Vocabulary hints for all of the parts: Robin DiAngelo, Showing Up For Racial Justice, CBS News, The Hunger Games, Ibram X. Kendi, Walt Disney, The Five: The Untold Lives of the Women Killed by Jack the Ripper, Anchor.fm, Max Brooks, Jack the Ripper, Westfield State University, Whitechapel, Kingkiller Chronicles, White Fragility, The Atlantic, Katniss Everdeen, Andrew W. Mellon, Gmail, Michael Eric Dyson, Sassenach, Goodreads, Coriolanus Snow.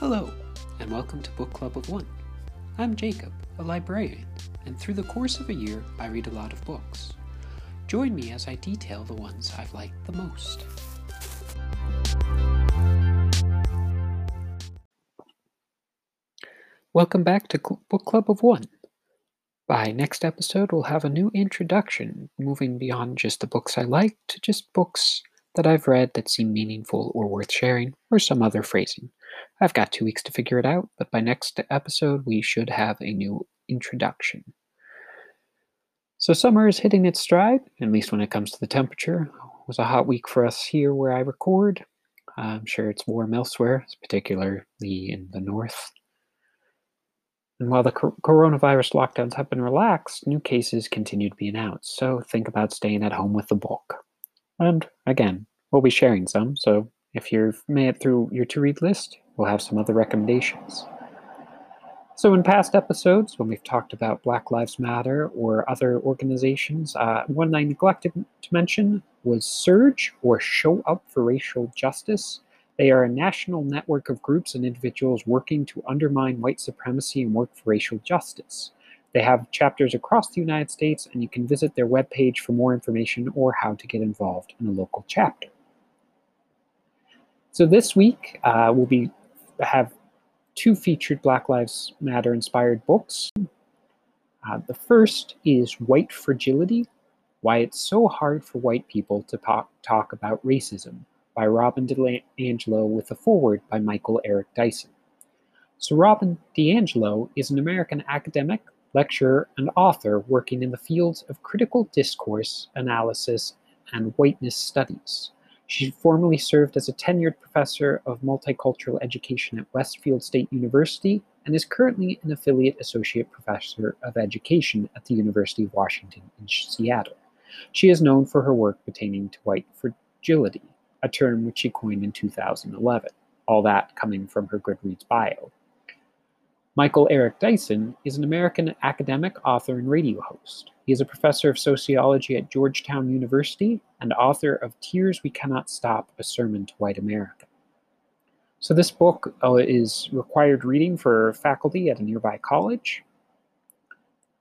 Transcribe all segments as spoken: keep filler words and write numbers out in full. Hello, and welcome to Book Club of One. I'm Jacob, a librarian, and through the course of a year, I read a lot of books. Join me as I detail the ones I've liked the most. Welcome back to Cl- Book Club of One. By next episode, we'll have a new introduction, moving beyond just the books I like to just books that I've read that seem meaningful or worth sharing, or some other phrasing. I've got two weeks to figure it out, but by next episode, we should have a new introduction. So summer is hitting its stride, at least when it comes to the temperature. It was a hot week for us here where I record. I'm sure it's warm elsewhere, particularly in the north. And while the coronavirus lockdowns have been relaxed, new cases continue to be announced, so think about staying at home with the bulk. And again, we'll be sharing some, so if you've made it through your to-read list, we'll have some other recommendations. So in past episodes, when we've talked about Black Lives Matter or other organizations, uh, one I neglected to mention was Surge, or Show Up for Racial Justice. They are a national network of groups and individuals working to undermine white supremacy and work for racial justice. They have chapters across the United States, and you can visit their webpage for more information or how to get involved in a local chapter. So this week, uh, we'll be have two featured Black Lives Matter-inspired books. Uh, the first is White Fragility, Why It's So Hard for White People to Talk, talk About Racism, by Robin DiAngelo, with a foreword by Michael Eric Dyson. So Robin DiAngelo is an American academic, lecturer, and author working in the fields of critical discourse, analysis, and whiteness studies. She formerly served as a tenured professor of multicultural education at Westfield State University and is currently an affiliate associate professor of education at the University of Washington in Seattle. She is known for her work pertaining to white fragility, a term which she coined in two thousand eleven, all that coming from her Goodreads bio. Michael Eric Dyson is an American academic, author, and radio host. He is a professor of sociology at Georgetown University and author of Tears We Cannot Stop, A Sermon to White America. So this book uh, is required reading for faculty at a nearby college,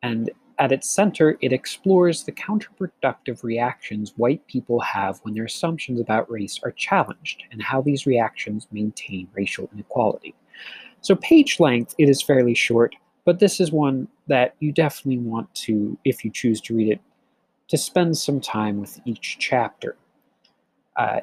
and at its center, it explores the counterproductive reactions white people have when their assumptions about race are challenged, and how these reactions maintain racial inequality. So page length, it is fairly short, but this is one that you definitely want to, if you choose to read it, to spend some time with each chapter. Uh,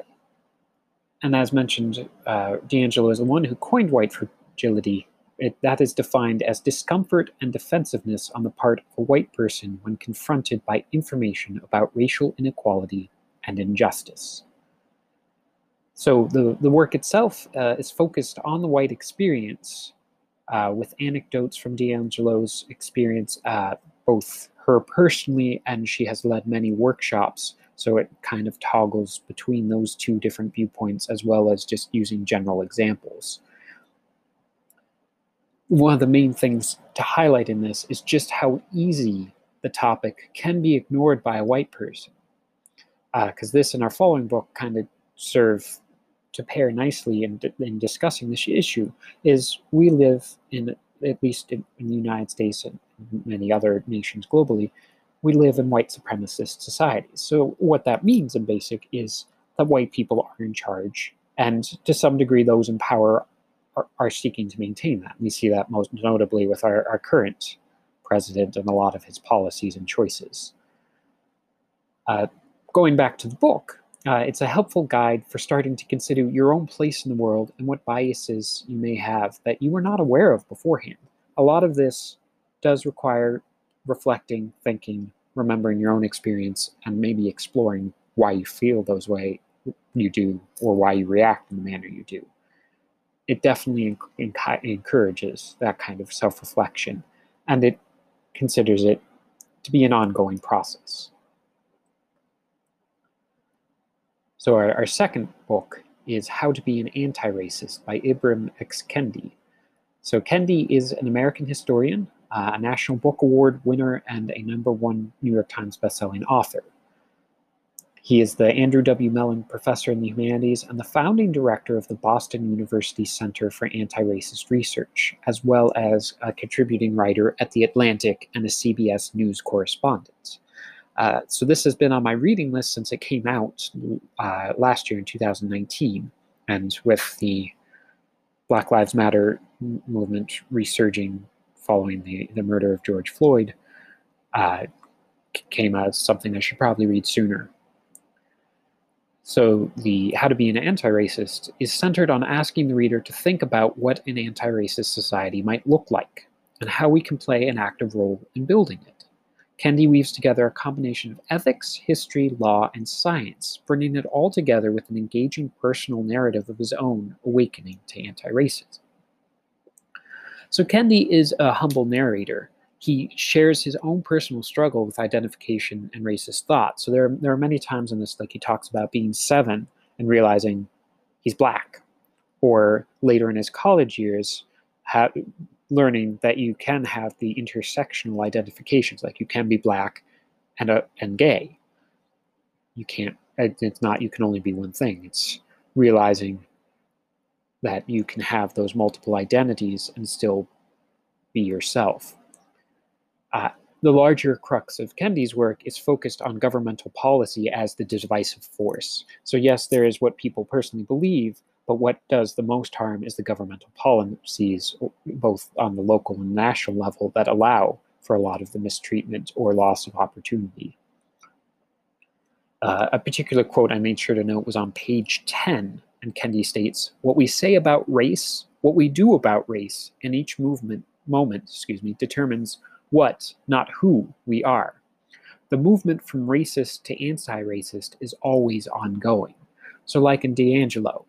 and as mentioned, uh, DiAngelo is the one who coined white fragility. It, that is defined as discomfort and defensiveness on the part of a white person when confronted by information about racial inequality and injustice. So the, the work itself uh, is focused on the white experience uh, with anecdotes from DiAngelo's experience, uh, both her personally, and she has led many workshops, so it kind of toggles between those two different viewpoints, as well as just using general examples. One of the main things to highlight in this is just how easy the topic can be ignored by a white person, because uh, this and our following book kind of serve to pair nicely in, in discussing this issue, is we live in, at least in, in the United States and many other nations globally, we live in white supremacist societies. So what that means in basic is that white people are in charge, and to some degree those in power are seeking to maintain that. We see that most notably with our, our current president and a lot of his policies and choices. Uh, going back to the book, uh, it's a helpful guide for starting to consider your own place in the world and what biases you may have that you were not aware of beforehand. A lot of this does require reflecting, thinking, remembering your own experience, and maybe exploring why you feel those way you do, or why you react in the manner you do. It definitely enc- encourages that kind of self-reflection, and it considers it to be an ongoing process. So our, our second book is How to Be an Antiracist by Ibram X. Kendi. So Kendi is an American historian, uh, a National Book Award winner, and a number one New York Times bestselling author. He is the Andrew W. Mellon Professor in the Humanities and the founding director of the Boston University Center for Antiracist Research, as well as a contributing writer at The Atlantic and a C B S News correspondent. Uh, so this has been on my reading list since it came out uh, last year in two thousand nineteen, and with the Black Lives Matter movement resurging following the, the murder of George Floyd, uh, came as something I should probably read sooner. So the How to Be an Antiracist is centered on asking the reader to think about what an antiracist society might look like and how we can play an active role in building it. Kendi weaves together a combination of ethics, history, law, and science, bringing it all together with an engaging personal narrative of his own awakening to anti-racism. So Kendi is a humble narrator. He shares his own personal struggle with identification and racist thought. So there, there are many times in this, like he talks about being seven and realizing he's black, or later in his college years, how, learning that you can have the intersectional identifications, like you can be black and uh, and gay. You can't, it's not, you can only be one thing. It's realizing that you can have those multiple identities and still be yourself. Uh, the larger crux of Kendi's work is focused on governmental policy as the divisive force. So yes, there is what people personally believe, but what does the most harm is the governmental policies, both on the local and national level, that allow for a lot of the mistreatment or loss of opportunity. Uh, a particular quote I made sure to note was on page ten, and Kendi states, "What we say about race, what we do about race, in each movement, moment, excuse me, determines what, not who, we are. The movement from racist to anti-racist is always ongoing." So like in DiAngelo,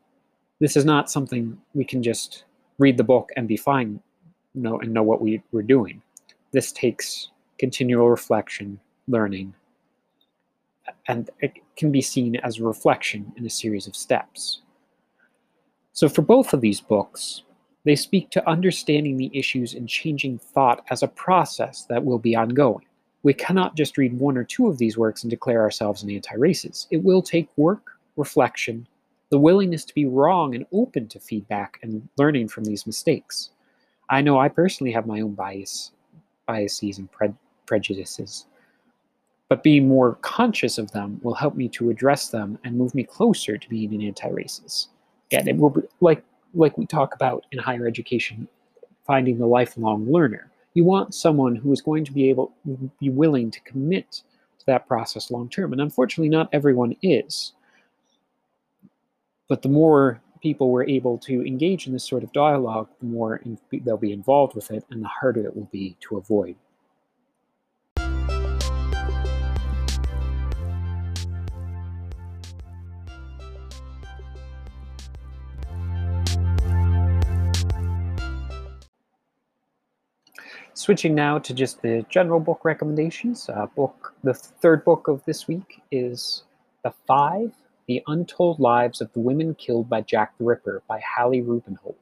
this is not something we can just read the book and be fine, you know, and know what we, we're doing. This takes continual reflection, learning, and it can be seen as a reflection in a series of steps. So for both of these books, they speak to understanding the issues and changing thought as a process that will be ongoing. We cannot just read one or two of these works and declare ourselves an anti-racist. It will take work, reflection, the willingness to be wrong and open to feedback and learning from these mistakes. I know I personally have my own bias, biases and pre- prejudices, but being more conscious of them will help me to address them and move me closer to being an anti-racist. And it will be like, like we talk about in higher education, finding the lifelong learner. You want someone who is going to be able, be willing to commit to that process long-term. And unfortunately, not everyone is. But the more people we're able to engage in this sort of dialogue, the more in- they'll be involved with it, and the harder it will be to avoid. Switching now to just the general book recommendations. Uh, book the third book of this week is The Five: The Untold Lives of the Women Killed by Jack the Ripper by Hallie Rubenhold.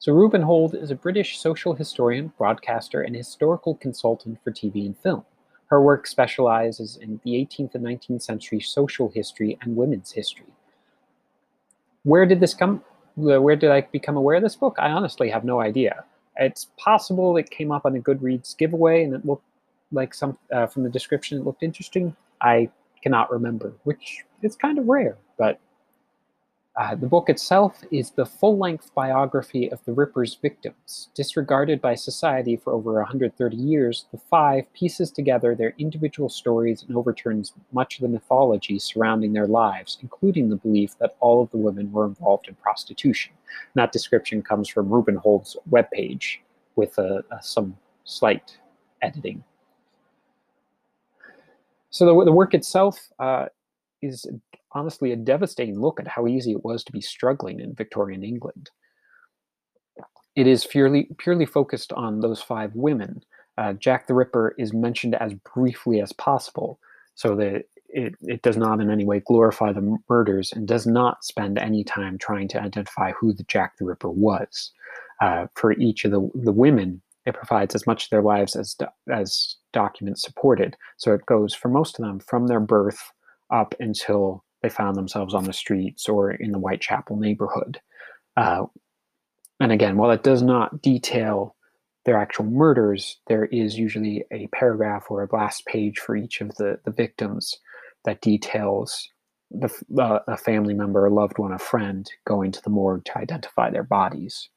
So Rubenhold is a British social historian, broadcaster, and historical consultant for T V and film. Her work specializes in the eighteenth and nineteenth century social history and women's history. Where did this come? Where did I become aware of this book? I honestly have no idea. It's possible it came up on a Goodreads giveaway, and it looked like some uh, from the description it looked interesting. I cannot remember, which is kind of rare, but uh, the book itself is the full-length biography of the Ripper's victims. Disregarded by society for over one hundred thirty years, the five pieces together their individual stories and overturns much of the mythology surrounding their lives, including the belief that all of the women were involved in prostitution. And that description comes from Rubenhold's webpage with uh, uh, some slight editing. So the, the work itself uh, is honestly a devastating look at how easy it was to be struggling in Victorian England. It is purely, purely focused on those five women. Uh, Jack the Ripper is mentioned as briefly as possible, so that it, it does not in any way glorify the murders and does not spend any time trying to identify who the Jack the Ripper was. Uh, for each of the, the women, it provides as much of their lives as, do- as documents supported. So it goes, for most of them, from their birth up until they found themselves on the streets or in the Whitechapel neighborhood. Uh, and again, while it does not detail their actual murders, there is usually a paragraph or a last page for each of the, the victims that details the, uh, a family member, a loved one, a friend going to the morgue to identify their bodies.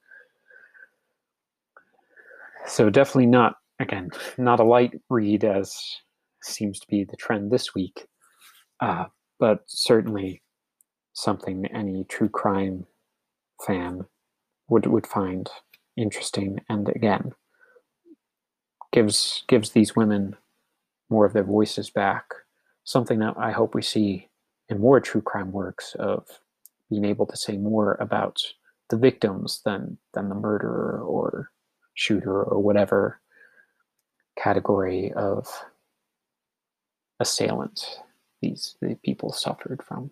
So definitely not, again, not a light read, as seems to be the trend this week, uh, but certainly something any true crime fan would would find interesting, and again, gives gives these women more of their voices back, something that I hope we see in more true crime works, of being able to say more about the victims than than the murderer or shooter or whatever category of assailant these the people suffered from.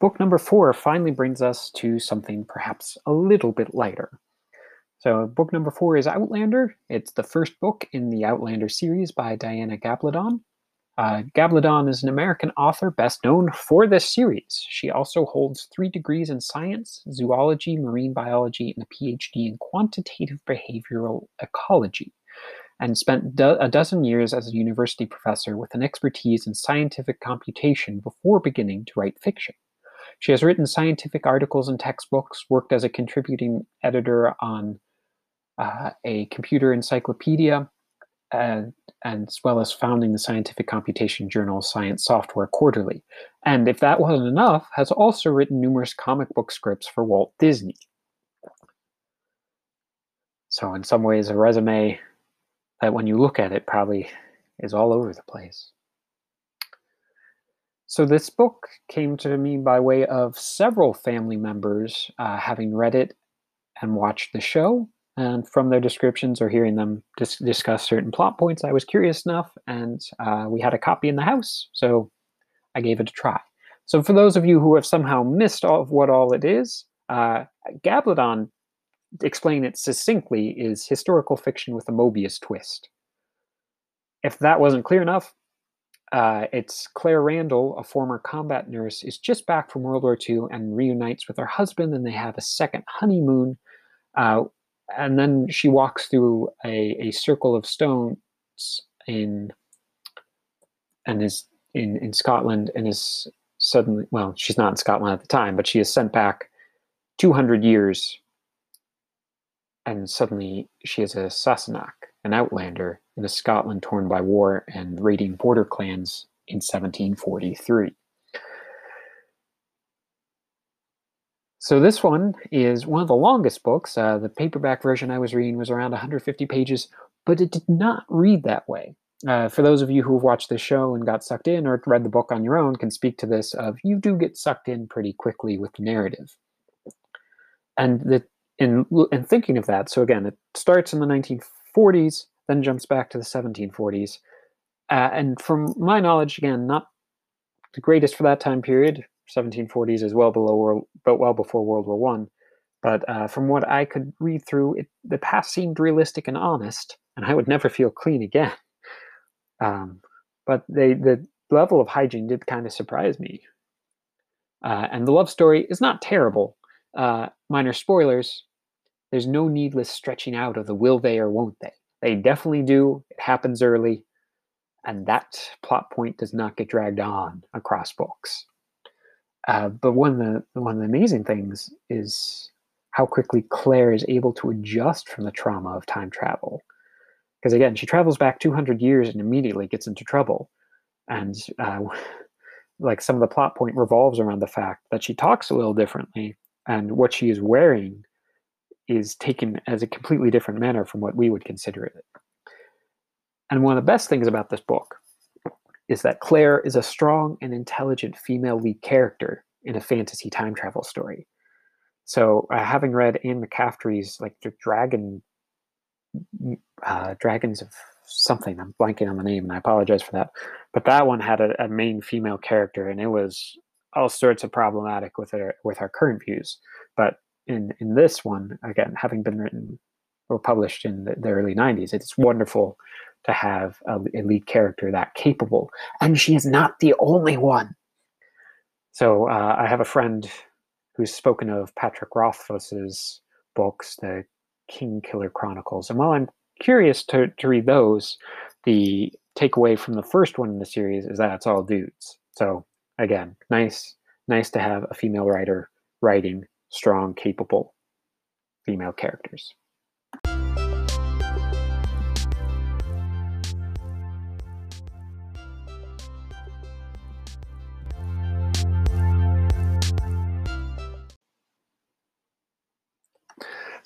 Book number four finally brings us to something perhaps a little bit lighter. So book number four is Outlander. It's the first book in the Outlander series by Diana Gabaldon. Uh, Gabaldon is an American author best known for this series. She also holds three degrees in science, zoology, marine biology, and a P H D in quantitative behavioral ecology, and spent do- a dozen years as a university professor with an expertise in scientific computation before beginning to write fiction. She has written scientific articles and textbooks, worked as a contributing editor on uh, a computer encyclopedia, and, and as well as founding the scientific computation journal Science Software Quarterly. And if that wasn't enough, has also written numerous comic book scripts for Walt Disney. So in some ways, a resume that when you look at it probably is all over the place. So this book came to me by way of several family members uh, having read it and watched the show, and from their descriptions or hearing them dis- discuss certain plot points, I was curious enough, and uh, we had a copy in the house, so I gave it a try. So for those of you who have somehow missed all of what all it is, uh, Gabaldon, to explain it succinctly, is historical fiction with a Mobius twist. If that wasn't clear enough, Uh, it's Claire Randall, a former combat nurse, is just back from World War Two and reunites with her husband, and they have a second honeymoon. Uh, and then she walks through a, a circle of stones in and is in, in Scotland and is suddenly, well, she's not in Scotland at the time, but she is sent back two hundred years, and suddenly she is a Sassenach, an outlander, in a Scotland torn by war and raiding border clans in seventeen forty-three. So this one is one of the longest books. Uh, the paperback version I was reading was around one hundred fifty pages, but it did not read that way. Uh, for those of you who have watched this show and got sucked in, or read the book on your own, can speak to this, of you do get sucked in pretty quickly with the narrative. And the, in, in thinking of that, so again, it starts in the nineteen forties, then jumps back to the seventeen forties. Uh, and from my knowledge, again, not the greatest for that time period. seventeen forties is well below, world, but well before World War One. But uh, from what I could read through, it, the past seemed realistic and honest, and I would never feel clean again. Um, but they, the level of hygiene did kind of surprise me. Uh, and the love story is not terrible. Uh, minor spoilers, there's no needless stretching out of the will they or won't they. They definitely do. It happens early, and that plot point does not get dragged on across books. Uh, but one of the one of the amazing things is how quickly Claire is able to adjust from the trauma of time travel. Because again, she travels back two hundred years and immediately gets into trouble. And uh, like some of the plot point revolves around the fact that she talks a little differently, and what she is wearing is taken as a completely different manner from what we would consider it. And one of the best things about this book is that Claire is a strong and intelligent female lead character in a fantasy time travel story. So uh, having read Anne McCaffrey's, like, the Dragon, uh, Dragons of something. I'm blanking on the name, and I apologize for that. But that one had a, a main female character, and it was all sorts of problematic with our with our current views. But in in this one, again, having been written or published in the, the early nineties, it's wonderful to have a, a lead character that capable, and she is not the only one. So uh, I have a friend who's spoken of Patrick Rothfuss's books, the Kingkiller Chronicles, and while I'm curious to, to read those, the takeaway from the first one in the series is that it's all dudes. So again, nice, nice to have a female writer writing strong, capable female characters.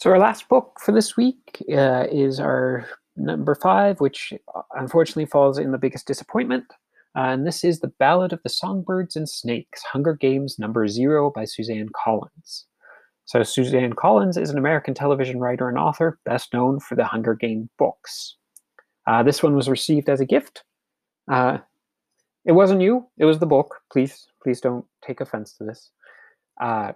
So our last book for this week uh, is our number five, which unfortunately falls in the biggest disappointment. Uh, and this is The Ballad of the Songbirds and Snakes, Hunger Games number zero by Suzanne Collins. So Suzanne Collins is an American television writer and author, best known for the Hunger Games books. Uh, this one was received as a gift. Uh, it wasn't you, it was the book. Please, please don't take offense to this. Uh,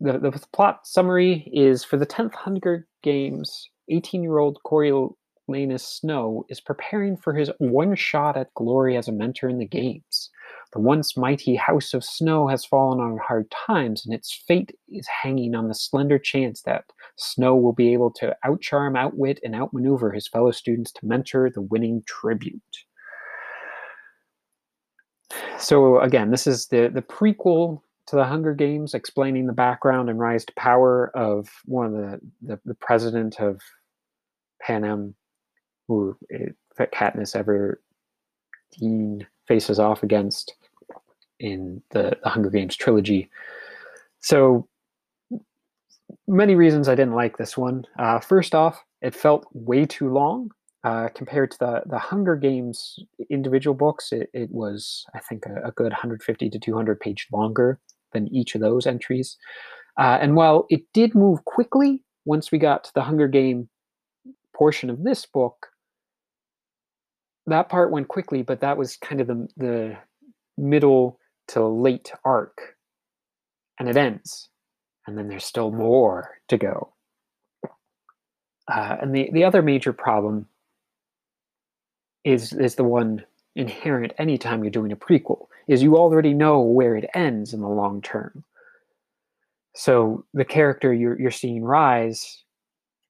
The, the plot summary is, for the tenth Hunger Games, eighteen-year-old Coriolanus Snow is preparing for his one shot at glory as a mentor in the games. The once mighty House of Snow has fallen on hard times, and its fate is hanging on the slender chance that Snow will be able to outcharm, outwit, and outmaneuver his fellow students to mentor the winning tribute. So again, this is the, the prequel to the Hunger Games, explaining the background and rise to power of one of the the, the president of Panem, who it, Katniss Everdeen faces off against in the, the Hunger Games trilogy. So many reasons I didn't like this one. Uh, first off, it felt way too long uh, compared to the the Hunger Games individual books. It, it was, I think, a, a good one hundred fifty to two hundred page longer than each of those entries. Uh, and while it did move quickly, once we got to the Hunger Game portion of this book, that part went quickly, but that was kind of the, the middle to late arc. And it ends. And then there's still more to go. Uh, and the, the other major problem is, is the one inherent anytime you're doing a prequel, is you already know where it ends in the long term. So the character you're you're seeing rise,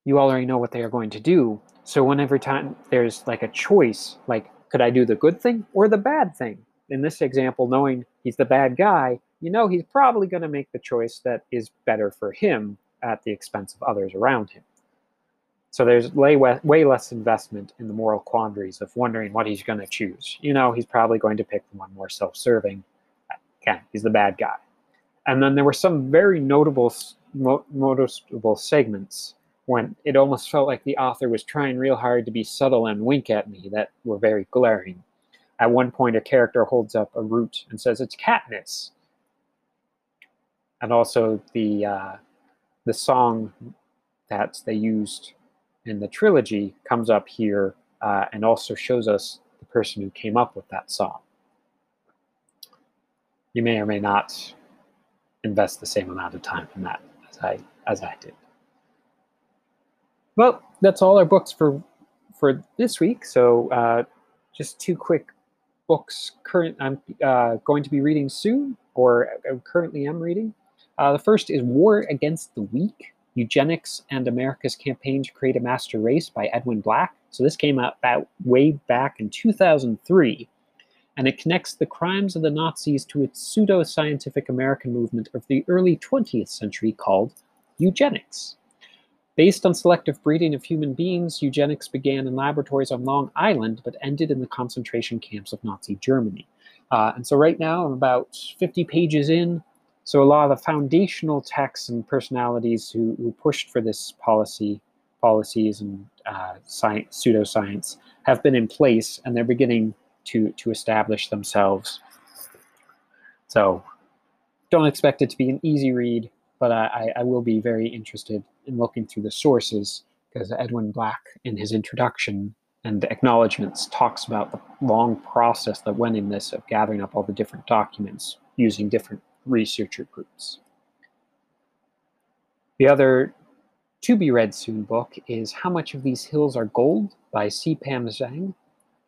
you already know what they are going to do. So whenever time there's like a choice, like, could I do the good thing or the bad thing? In this example, knowing he's the bad guy, you know he's probably going to make the choice that is better for him at the expense of others around him. So there's way, way less investment in the moral quandaries of wondering what he's going to choose. You know, he's probably going to pick the one more self-serving. Again, he's the bad guy. And then there were some very notable, noticeable segments when it almost felt like the author was trying real hard to be subtle and wink at me that were very glaring. At one point, a character holds up a root and says, "It's Katniss." And also the uh, the song that they used in the trilogy comes up here uh, and also shows us the person who came up with that song. You may or may not invest the same amount of time in that as I as I did. Well, that's all our books for for this week. So uh, just two quick books current I'm uh, going to be reading soon, or I currently am reading. Uh, the first is War Against the Weak, Eugenics and America's Campaign to Create a Master Race by Edwin Black. So this came out about way back in two thousand three, and it connects the crimes of the Nazis to its pseudo-scientific American movement of the early twentieth century called eugenics. Based on selective breeding of human beings, eugenics began in laboratories on Long Island, but ended in the concentration camps of Nazi Germany. Uh, and so right now I'm about fifty pages in. So a lot of the foundational texts and personalities who, who pushed for this policy, policies and uh, science, pseudoscience have been in place, and they're beginning to, to establish themselves. So don't expect it to be an easy read, but I, I will be very interested in looking through the sources, because Edwin Black, in his introduction, and the acknowledgments talks about the long process that went in this of gathering up all the different documents using different researcher groups. The other to-be-read soon book is How Much of These Hills Are Gold by C. Pam Zhang.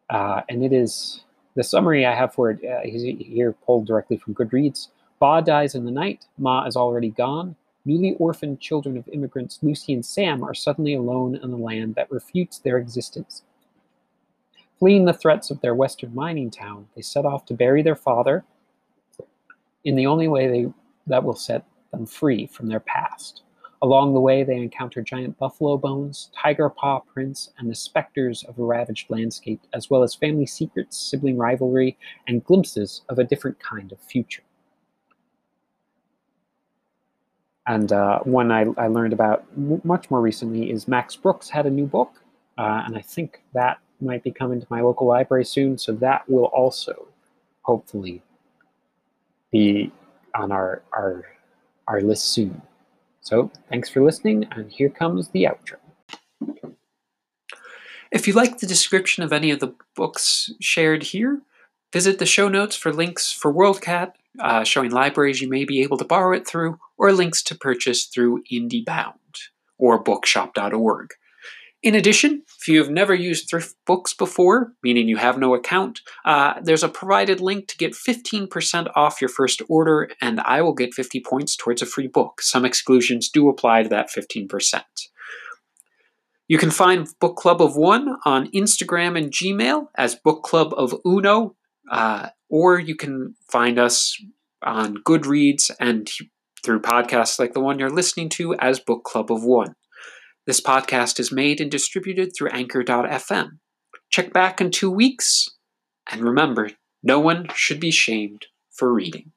Uh, and it is, the summary I have for it uh, is here pulled directly from Goodreads. Ba dies in the night, Ma is already gone. Newly orphaned children of immigrants Lucy and Sam are suddenly alone in a land that refutes their existence. Fleeing the threats of their western mining town, they set off to bury their father in the only way they, that will set them free from their past. Along the way, they encounter giant buffalo bones, tiger paw prints, and the specters of a ravaged landscape, as well as family secrets, sibling rivalry, and glimpses of a different kind of future. And uh, one I, I learned about m- much more recently is Max Brooks had a new book, uh, and I think that might be coming to my local library soon, so that will also hopefully be on our our, our list soon. So thanks for listening, and here comes the outro. If you like the description of any of the books shared here, visit the show notes for links for WorldCat, uh, showing libraries you may be able to borrow it through, or links to purchase through IndieBound or bookshop dot org. In addition, if you have never used ThriftBooks before, meaning you have no account, uh, there's a provided link to get fifteen percent off your first order, and I will get fifty points towards a free book. Some exclusions do apply to that fifteen percent. You can find Book Club of One on Instagram and Gmail as Book Club of Uno, uh, or you can find us on Goodreads and through podcasts like the one you're listening to as Book Club of One. This podcast is made and distributed through Anchor dot f m. Check back in two weeks, and remember, no one should be shamed for reading.